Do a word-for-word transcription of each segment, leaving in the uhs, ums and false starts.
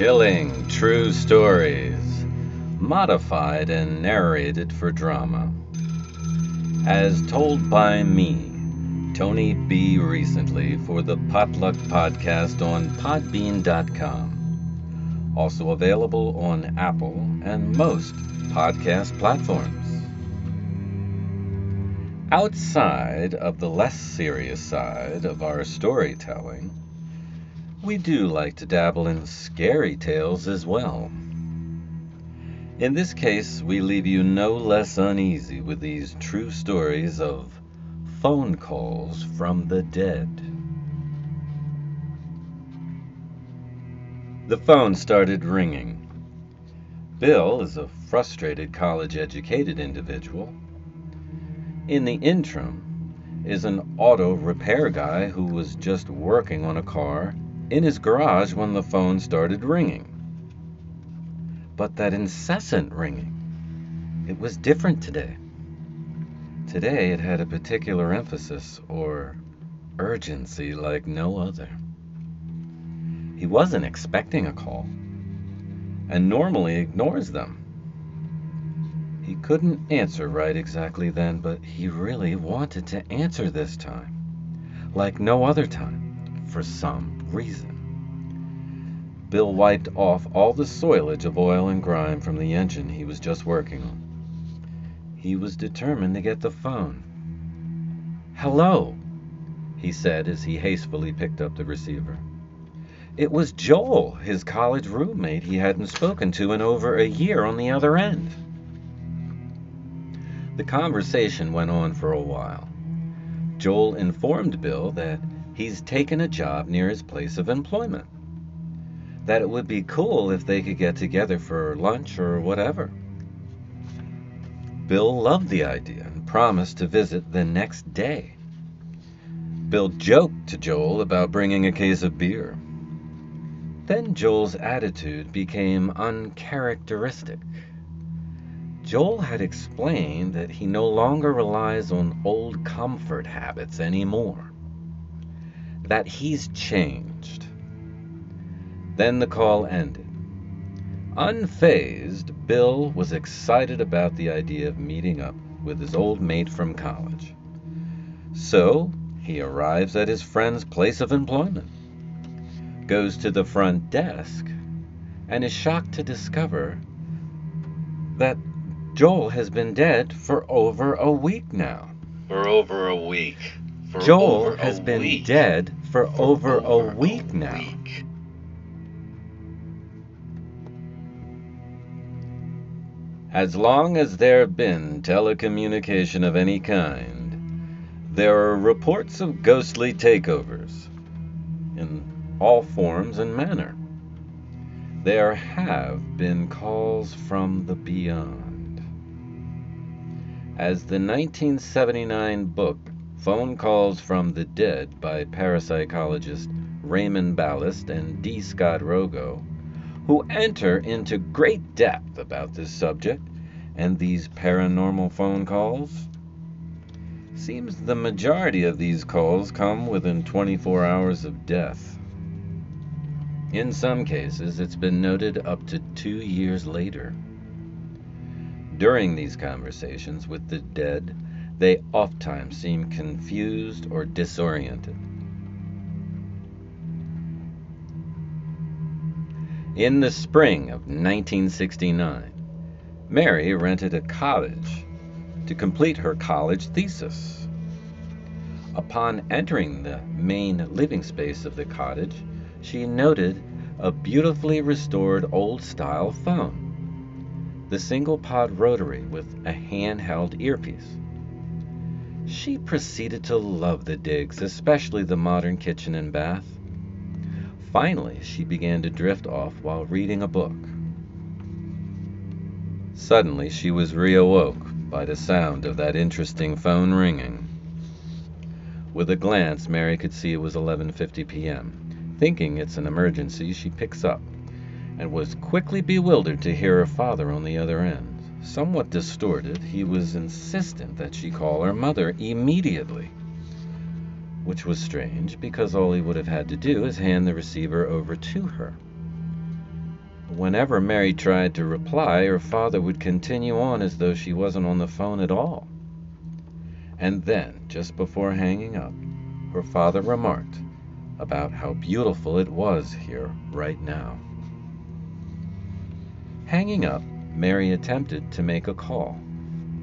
Chilling True Stories, modified and narrated for drama. As told by me, Tony B, recently for the Potluck Podcast on podbean dot com. Also available on Apple and most podcast platforms. Outside of the less serious side of our storytelling, we do like to dabble in scary tales as well. In this case, we leave you no less uneasy with these true stories of phone calls from the dead. The phone started ringing. Bill is a frustrated college-educated individual. In the interim, is an auto repair guy who was just working on a car in his garage when the phone started ringing. But that incessant ringing, it was different today. Today it had a particular emphasis or urgency like no other. He wasn't expecting a call, and normally ignores them. He couldn't answer right exactly then, but he really wanted to answer this time, like no other time, for some reason. Bill wiped off all the soilage of oil and grime from the engine he was just working on. He was determined to get the phone. "Hello," he said as he hastily picked up the receiver. It was Joel, his college roommate he hadn't spoken to in over a year, on the other end. The conversation went on for a while. Joel informed Bill that he's taken a job near his place of employment, that it would be cool if they could get together for lunch or whatever. Bill loved the idea and promised to visit the next day. Bill joked to Joel about bringing a case of beer. Then Joel's attitude became uncharacteristic. Joel had explained that he no longer relies on old comfort habits anymore, that he's changed. Then the call ended. Unfazed, Bill was excited about the idea of meeting up with his old mate from college. So he arrives at his friend's place of employment, goes to the front desk, and is shocked to discover that Joel has been dead for over a week now. For over a week. For Joel has been week. dead for, for over, over a week a now. Week. As long as there have been telecommunication of any kind, there are reports of ghostly takeovers in all forms and manner. There have been calls from the beyond. As the nineteen seventy-nine book Phone Calls from the Dead by parapsychologist Raymond Ballast and D. Scott Rogo, who enter into great depth about this subject and these paranormal phone calls. Seems the majority of these calls come within twenty-four hours of death. In some cases, it's been noted up to two years later. During these conversations with the dead, they oftentimes seem confused or disoriented. In the spring of nineteen sixty-nine, Mary rented a cottage to complete her college thesis. Upon entering the main living space of the cottage, she noted a beautifully restored old-style phone, the single-pod rotary with a handheld earpiece. She proceeded to love the digs, especially the modern kitchen and bath. Finally, she began to drift off while reading a book. Suddenly, she was reawoke by the sound of that interesting phone ringing. With a glance, Mary could see it was eleven fifty p.m. Thinking it's an emergency, she picks up and was quickly bewildered to hear her father on the other end. Somewhat distorted, he was insistent that she call her mother immediately, which was strange because all he would have had to do is hand the receiver over to her. Whenever Mary tried to reply, her father would continue on as though she wasn't on the phone at all. And then, just before hanging up, her father remarked about how beautiful it was here right now. Hanging up, Mary attempted to make a call,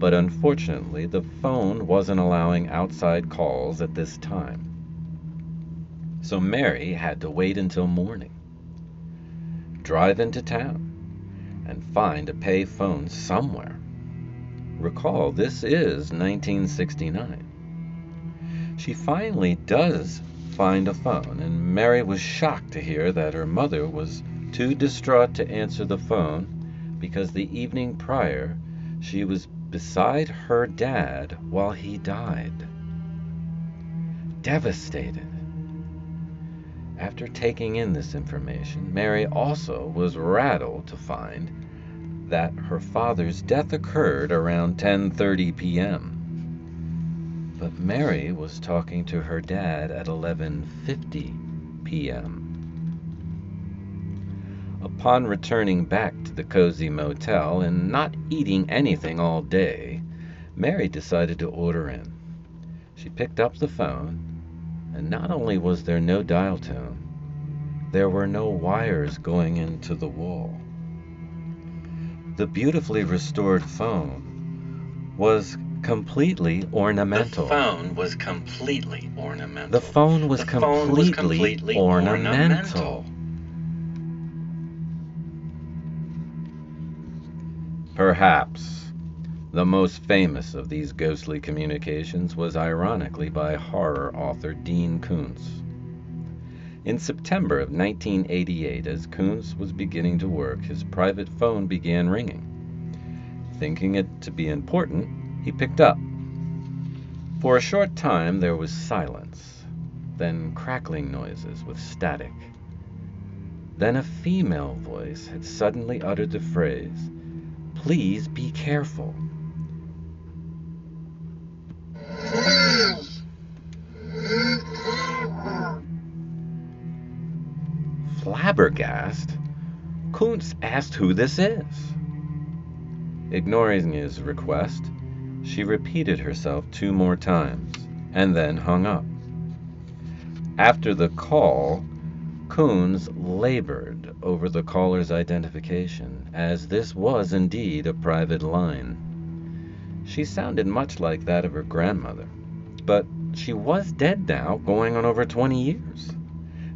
but unfortunately the phone wasn't allowing outside calls at this time. So Mary had to wait until morning, drive into town, and find a pay phone somewhere. Recall, this is nineteen sixty-nine. She finally does find a phone, and Mary was shocked to hear that her mother was too distraught to answer the phone because the evening prior she was beside her dad while he died. Devastated. After taking in this information, Mary also was rattled to find that her father's death occurred around ten thirty p m But Mary was talking to her dad at eleven fifty p m Upon returning back to the cozy motel and not eating anything all day, Mary decided to order in. She picked up the phone, and not only was there no dial tone, there were no wires going into the wall. The beautifully restored phone was completely ornamental. The phone was completely ornamental. The phone was, the completely, phone was completely ornamental. ornamental. Perhaps the most famous of these ghostly communications was ironically by horror author Dean Koontz. In September of nineteen eighty-eight, as Koontz was beginning to work, his private phone began ringing. Thinking it to be important, he picked up. For a short time, there was silence, then crackling noises with static. Then a female voice had suddenly uttered the phrase, "Please be careful." Flabbergasted, Koontz asked who this is. Ignoring his request, she repeated herself two more times and then hung up. After the call, Koontz labored over the caller's identification, as this was indeed a private line. She sounded much like that of her grandmother, but she was dead now, going on over twenty years.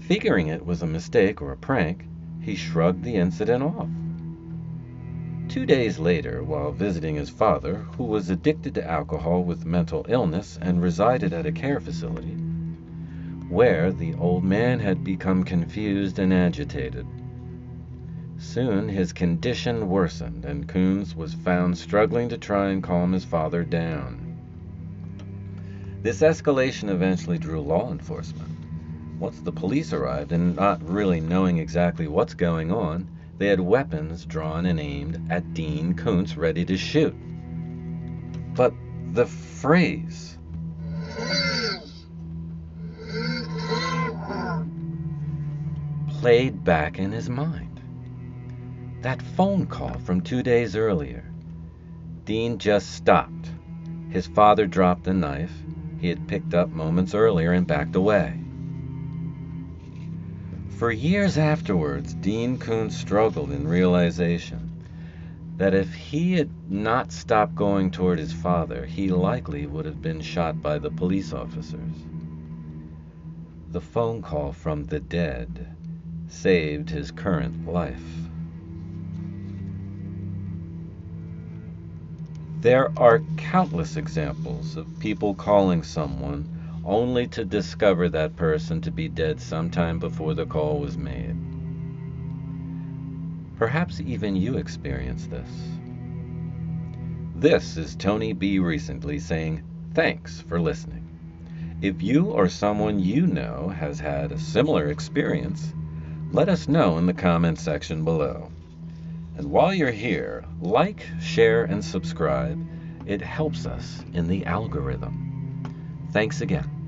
Figuring it was a mistake or a prank, he shrugged the incident off. Two days later, while visiting his father, who was addicted to alcohol with mental illness and resided at a care facility, where the old man had become confused and agitated. Soon his condition worsened, and Koontz was found struggling to try and calm his father down. This escalation eventually drew law enforcement. Once the police arrived, and not really knowing exactly what's going on, they had weapons drawn and aimed at Dean Koontz, ready to shoot. But the phrase played back in his mind. That phone call from two days earlier. Dean just stopped. His father dropped the knife he had picked up moments earlier and backed away. For years afterwards, Dean Koontz struggled in realization that if he had not stopped going toward his father, he likely would have been shot by the police officers. The phone call from the dead saved his current life. There are countless examples of people calling someone only to discover that person to be dead sometime before the call was made. Perhaps even you experienced this. This is Tony B. recently saying thanks for listening. If you or someone you know has had a similar experience, let us know in the comments section below. And while you're here, like, share, and subscribe. It helps us in the algorithm. Thanks again.